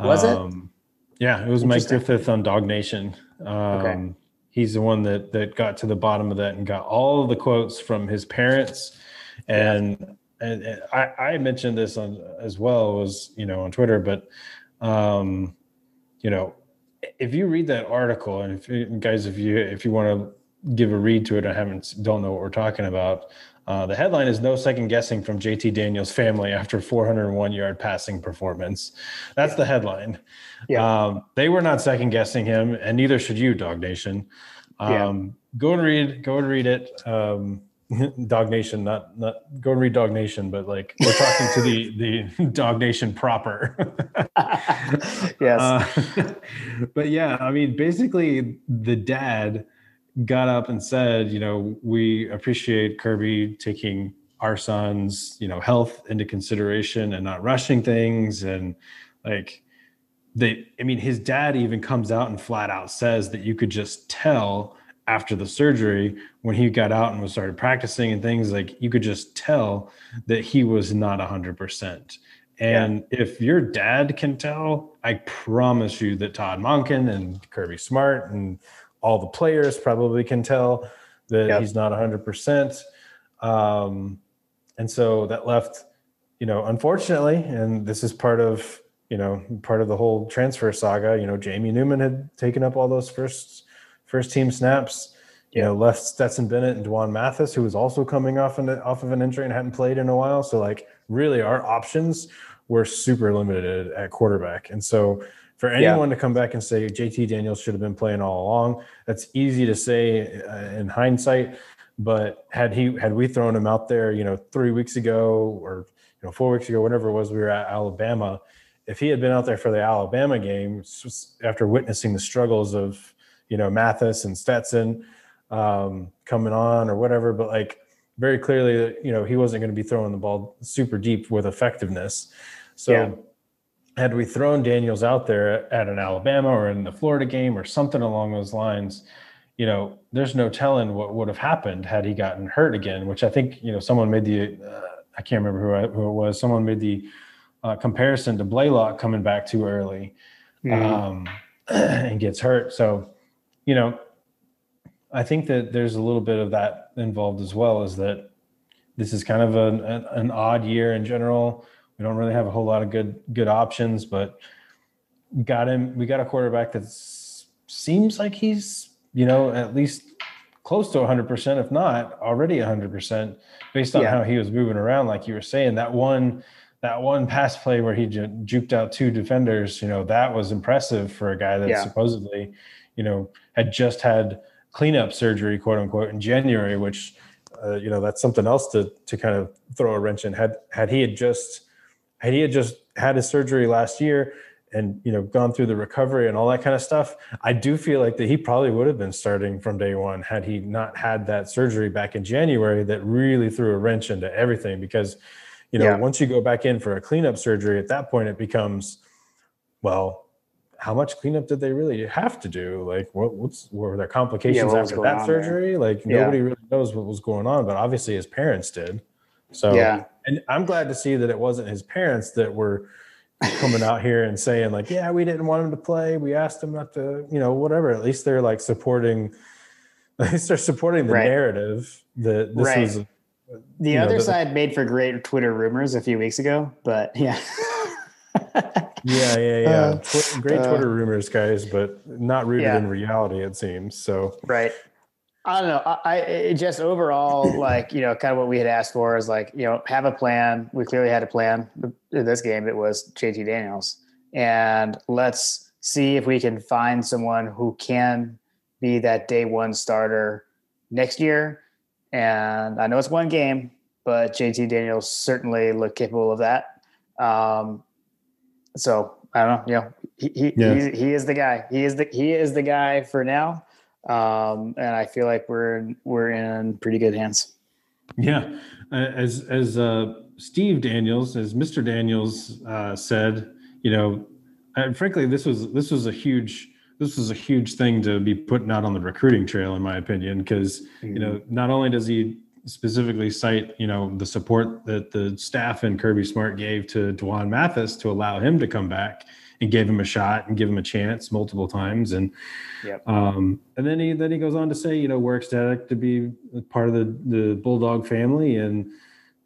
Was um, it? Yeah, it was Mike Griffith on Dog Nation. Um, okay. He's the one that, that got to the bottom of that and got all of the quotes from his parents. And, yeah. and, and I, I mentioned this on as well was, you know, on Twitter, but, um, you know, if you read that article and if you guys, if you, if you want to, give a read to it. I haven't, don't know what we're talking about. Uh, the headline is no second guessing from J T Daniels' family after four hundred one yard passing performance. That's yeah. the headline. Yeah. Um, they were not second guessing him, and neither should you, Dog Nation. Um, yeah. Go and read, go and read it. Um, Dog Nation, not, not go and read Dog Nation, but like we're talking to the, the Dog Nation proper. yes. Uh, but yeah, I mean, basically the dad got up and said, you know, we appreciate Kirby taking our son's, you know, health into consideration and not rushing things. And like they, I mean, his dad even comes out and flat out says that you could just tell after the surgery when he got out and was started practicing and things, like you could just tell that he was not a hundred percent. And yeah. if your dad can tell, I promise you that Todd Monken and Kirby Smart and all the players probably can tell that yep. he's not one hundred percent. Um, and so that left, you know, unfortunately, and this is part of, you know, part of the whole transfer saga, you know, Jamie Newman had taken up all those first first team snaps, you yep. know, left Stetson Bennett and Dwan Mathis, who was also coming off, an, off of an injury and hadn't played in a while. So, like, really our options were super limited at quarterback. And so – for anyone yeah. to come back and say J T Daniels should have been playing all along, that's easy to say uh, in hindsight. But had he had we thrown him out there, you know, three weeks ago or you know four weeks ago, whatever it was, we were at Alabama. If he had been out there for the Alabama game after witnessing the struggles of you know Mathis and Stetson um, coming on or whatever, but like very clearly, you know, he wasn't going to be throwing the ball super deep with effectiveness. So. Yeah. Had we thrown Daniels out there at an Alabama or in the Florida game or something along those lines, you know, there's no telling what would have happened had he gotten hurt again, which I think, you know, someone made the, uh, I can't remember who, I, who it was. Someone made the uh, comparison to Blaylock coming back too early um, mm. and gets hurt. So, you know, I think that there's a little bit of that involved as well, is that this is kind of an, an, an odd year in general. We don't really have a whole lot of good good options, but got him. We got a quarterback that seems like he's, you know, at least close to one hundred percent, if not already one hundred percent, based on yeah. how he was moving around. Like you were saying, that one that one pass play where he ju- juked out two defenders, you know, that was impressive for a guy that yeah. supposedly, you know, had just had cleanup surgery, quote unquote, in January, which, uh, you know, that's something else to to kind of throw a wrench in. Had had he had just had he had just had his surgery last year and, you know, gone through the recovery and all that kind of stuff, I do feel like that he probably would have been starting from day one had he not had that surgery back in January that really threw a wrench into everything. Because, you know, yeah. once you go back in for a cleanup surgery, at that point it becomes, well, how much cleanup did they really have to do? Like, what what's, were there complications yeah, after that surgery? There? Like, yeah. nobody really knows what was going on, but obviously his parents did. So, yeah. and I'm glad to see that it wasn't his parents that were coming out here and saying like, yeah, we didn't want him to play. We asked him not to, you know, whatever. At least they're like supporting, at least they're supporting the right. narrative that this right. is. The other know, side the, made for great Twitter rumors a few weeks ago, but yeah. yeah, yeah, yeah. Uh, Twitter, great uh, Twitter rumors, guys, but not rooted yeah. in reality, it seems. So right. I don't know. I, I it just overall, like, you know, kind of what we had asked for is like, you know, have a plan. We clearly had a plan. In this game, it was J T Daniels. And let's see if we can find someone who can be that day one starter next year. And I know it's one game, but J T Daniels certainly looked capable of that. Um, so I don't know, you know, he, he, yeah. he, he is the guy, he is the, he is the guy for now. Um, and I feel like we're, in, we're in pretty good hands. Yeah. As, as, uh, Steve Daniels, as Mister Daniels, uh, said, you know, and frankly, this was, this was a huge, this was a huge thing to be putting out on the recruiting trail, in my opinion, because, you know, not only does he specifically cite, you know, the support that the staff and Kirby Smart gave to Dwan Mathis to allow him to come back and gave him a shot and give him a chance multiple times. And, yep. um, and then he, then he goes on to say, you know, we're ecstatic to be part of the, the Bulldog family and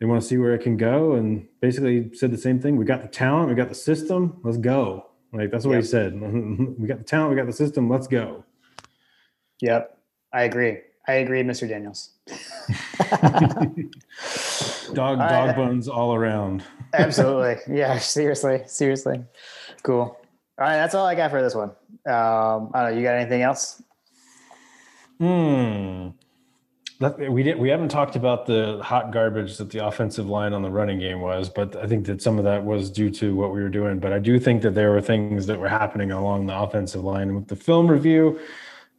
they want to see where it can go. And basically said the same thing. We got the talent, we got the system, let's go. Like, that's what yep. he said. We got the talent, we got the system, let's go. Yep. I agree. I agree, Mister Daniels. dog all dog right. bones all around. Absolutely. Yeah, seriously. Seriously. Cool. All right, that's all I got for this one. Um, I don't know, you got anything else? Hmm. We did. We haven't talked about the hot garbage that the offensive line on the running game was, but I think that some of that was due to what we were doing. But I do think that there were things that were happening along the offensive line. And with the film review,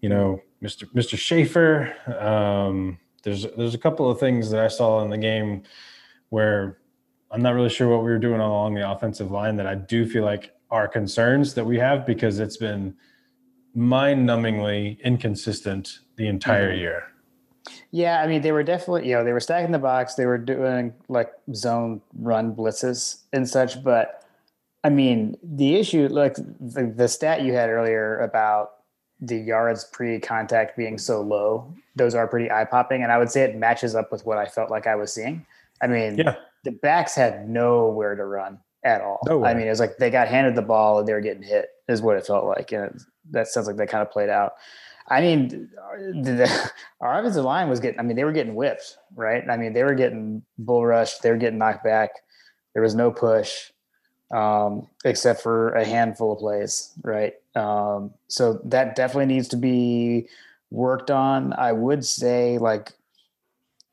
you know, Mister Mister Schaefer, um, there's there's a couple of things that I saw in the game where I'm not really sure what we were doing along the offensive line that I do feel like are concerns that we have, because it's been mind-numbingly inconsistent the entire mm-hmm. year. Yeah, I mean, they were definitely, you know, they were stacking the box. They were doing, like, zone run blitzes and such. But, I mean, the issue, like, the, the stat you had earlier about the yards pre-contact being so low, those are pretty eye-popping. And I would say it matches up with what I felt like I was seeing. I mean, yeah. the backs had nowhere to run at all. Nowhere. I mean, it was like they got handed the ball and they were getting hit is what it felt like. And it, that sounds like that kind of played out. I mean, the, our offensive line was getting, I mean, they were getting whipped, right? I mean, they were getting bull rushed. They were getting knocked back. There was no push um, except for a handful of plays, right? Um, so that definitely needs to be worked on. I would say, like,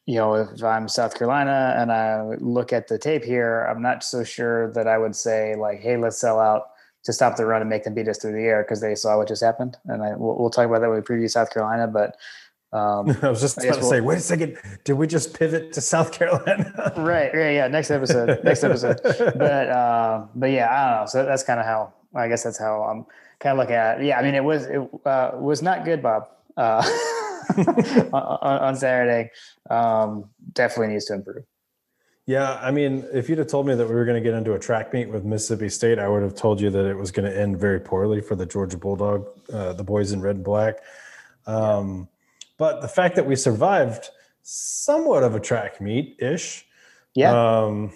you know, if I'm South Carolina and I look at the tape here, I'm not so sure that I would say, like, hey, let's sell out to stop the run and make them beat us through the air, because they saw what just happened. And I, we'll, we'll talk about that when we preview South Carolina. But um, I was just I about to we'll, say, wait a second, did we just pivot to South Carolina? right, right, yeah. Next episode, next episode. But uh, but yeah, I don't know. So that's kind of how I guess that's how I'm kind of looking at it. Yeah, I mean, it was it uh, was not good, Bob, uh, on, on Saturday. Um, definitely needs to improve. Yeah, I mean, if you'd have told me that we were going to get into a track meet with Mississippi State, I would have told you that it was going to end very poorly for the Georgia Bulldog, uh, the boys in red and black. Um, but the fact that we survived somewhat of a track meet-ish, yeah. um,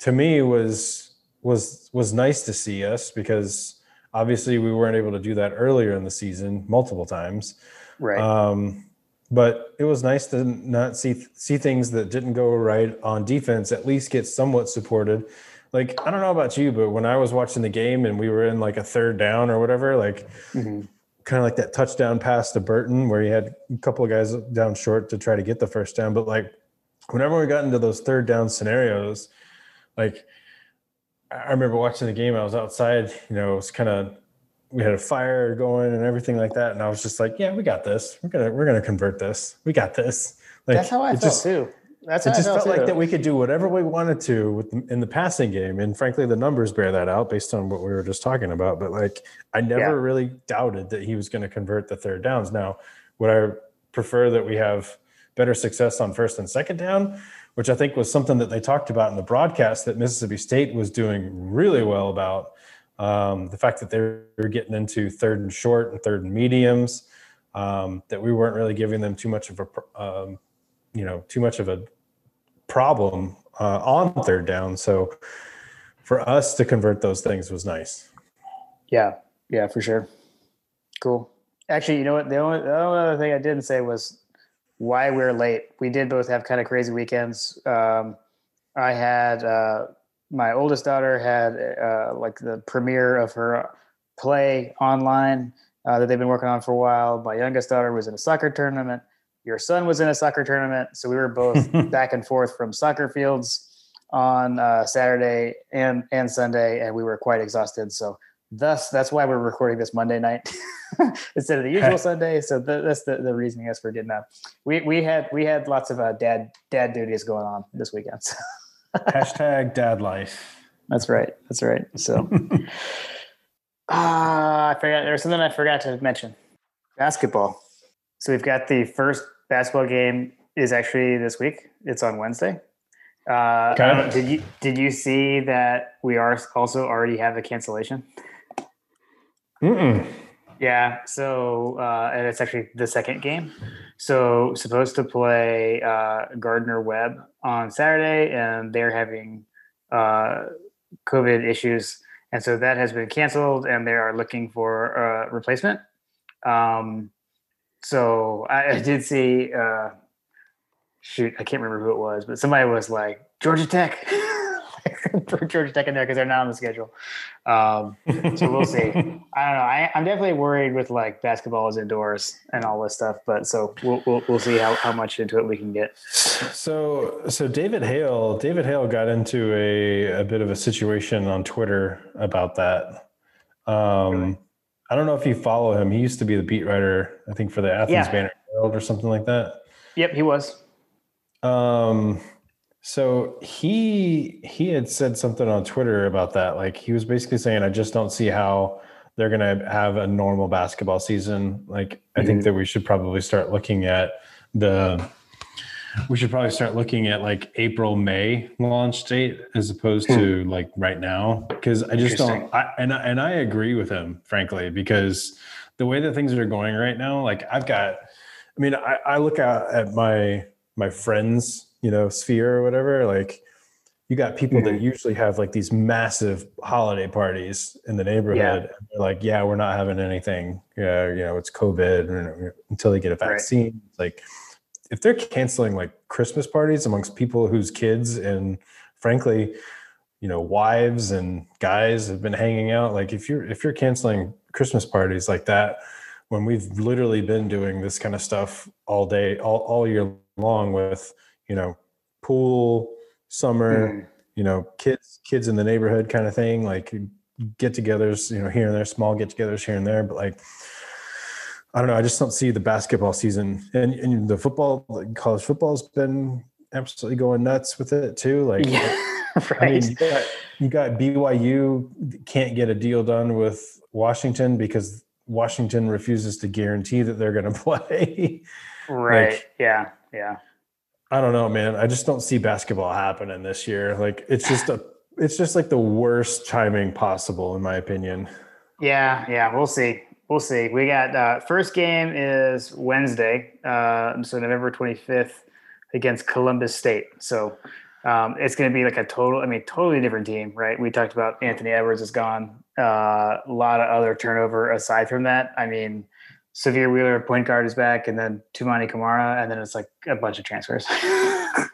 to me was was was nice to see us, because obviously we weren't able to do that earlier in the season multiple times. Right. Um, But it was nice to not see see things that didn't go right on defense at least get somewhat supported like, I don't know about you, but when I was watching the game and we were in like a third down or whatever, like mm-hmm. kind of like that touchdown pass to Burton where he had a couple of guys down short to try to get the first down. But like whenever we got into those third down scenarios, like I remember watching the game, I was outside, you know, it was kind of, we had a fire going and everything like that. And I was just like, yeah, we got this. We're going to, we're going to convert this. We got this. Like, that's how I felt just, too. That's it how just I felt, felt like that we could do whatever we wanted to with the, in the passing game. And frankly, the numbers bear that out based on what we were just talking about. But like, I never yeah. really doubted that he was going to convert the third downs. Now, would I prefer that we have better success on first and second down, which I think was something that they talked about in the broadcast that Mississippi State was doing really well about. Um, the fact that they were getting into third and short and third and mediums, um, that we weren't really giving them too much of a, um, you know, too much of a problem uh, on third down. So for us to convert those things was nice. Yeah. Yeah, for sure. Cool. Actually, you know what? The only, the only other thing I didn't say was why we're late. We did both have kind of crazy weekends. Um, I had, uh, my oldest daughter had uh, like the premiere of her play online uh, that they've been working on for a while. My youngest daughter was in a soccer tournament. Your son was in a soccer tournament. So we were both back and forth from soccer fields on uh, Saturday and, and Sunday, and we were quite exhausted. So thus, that's why we're recording this Monday night instead of the usual Sunday. So th- that's the, the reasoning as we're getting up. We we had we had lots of uh, dad dad duties going on this weekend. So. Hashtag dad life. That's right. That's right. So ah, uh, I forgot. There was something I forgot to mention. Basketball. So we've got the first basketball game is actually this week. It's on Wednesday. Uh, okay. um, did you did you see that we are also already have a cancellation? Mm-mm. Yeah. So uh, and it's actually the second game. So supposed to play uh, Gardner-Webb on Saturday, and they're having uh, COVID issues. And so that has been canceled, and they are looking for a replacement. Um, so I, I did see uh, – shoot, I can't remember who it was, but somebody was like, Georgia Tech. For Georgia Tech in there because they're not on the schedule. Um, so we'll see. I don't know. I, I'm definitely worried with like basketball is indoors and all this stuff, but so we'll we'll, we'll see how, how much into it we can get. So so David Hale, David Hale got into a, a bit of a situation on Twitter about that. Um, really? I don't know if you follow him. He used to be the beat writer, I think, for the Athens yeah. Banner-Herald or something like that. Yep, he was. Um. So he he had said something on Twitter about that. Like he was basically saying, I just don't see how they're going to have a normal basketball season. Like mm-hmm. I think that we should probably start looking at the we should probably start looking at like April, May launch date as opposed hmm. to like right now, because I just don't I, and I, and I agree with him, frankly, because the way that things are going right now, like I've got I mean, I, I look out at my my friends, you know, sphere or whatever, like you got people mm-hmm. that usually have like these massive holiday parties in the neighborhood. Yeah. They're like, yeah, we're not having anything. Yeah. You know, it's COVID and, until they get a vaccine. Right. Like if they're canceling like Christmas parties amongst people whose kids and frankly, you know, wives and guys have been hanging out. Like if you're, if you're canceling Christmas parties like that, when we've literally been doing this kind of stuff all day, all, all year long with, you know, pool, summer, mm. you know, kids, kids in the neighborhood kind of thing, like get-togethers, you know, here and there, small get-togethers here and there. But like, I don't know, I just don't see the basketball season and, and the football, like college football has been absolutely going nuts with it too. Like, yeah, right. I mean, you got, you got B Y U can't get a deal done with Washington because Washington refuses to guarantee that they're going to play. Right. Like, yeah. Yeah. I don't know, man. I just don't see basketball happening this year. Like it's just a, it's just like the worst timing possible in my opinion. Yeah. Yeah. We'll see. We'll see. We got uh first game is Wednesday. Uh, so November twenty-fifth against Columbus State. So um, it's going to be like a total, I mean, totally different team, right? We talked about Anthony Edwards is gone. Uh, a lot of other turnover aside from that. I mean, Severe Wheeler, point guard, is back, and then Tumani Kamara, and then it's like a bunch of transfers.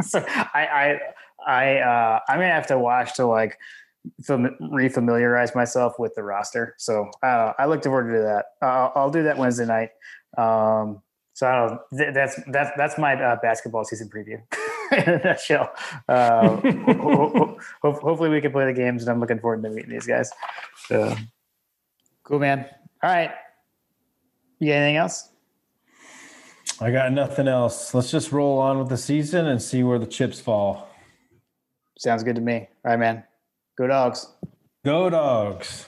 So I, I, I, uh, I'm gonna have to watch till like fam- refamiliarize myself with the roster. So uh, I look forward to that. Uh, I'll do that Wednesday night. Um, so I don't, th- that's, that's, that's my uh, basketball season preview in a nutshell. Uh, ho- ho- ho- hopefully we can play the games, and I'm looking forward to meeting these guys. So cool, man. All right. You got anything else? I got nothing else. Let's just roll on with the season and see where the chips fall. Sounds good to me. All right, man. Go Dogs. Go Dogs.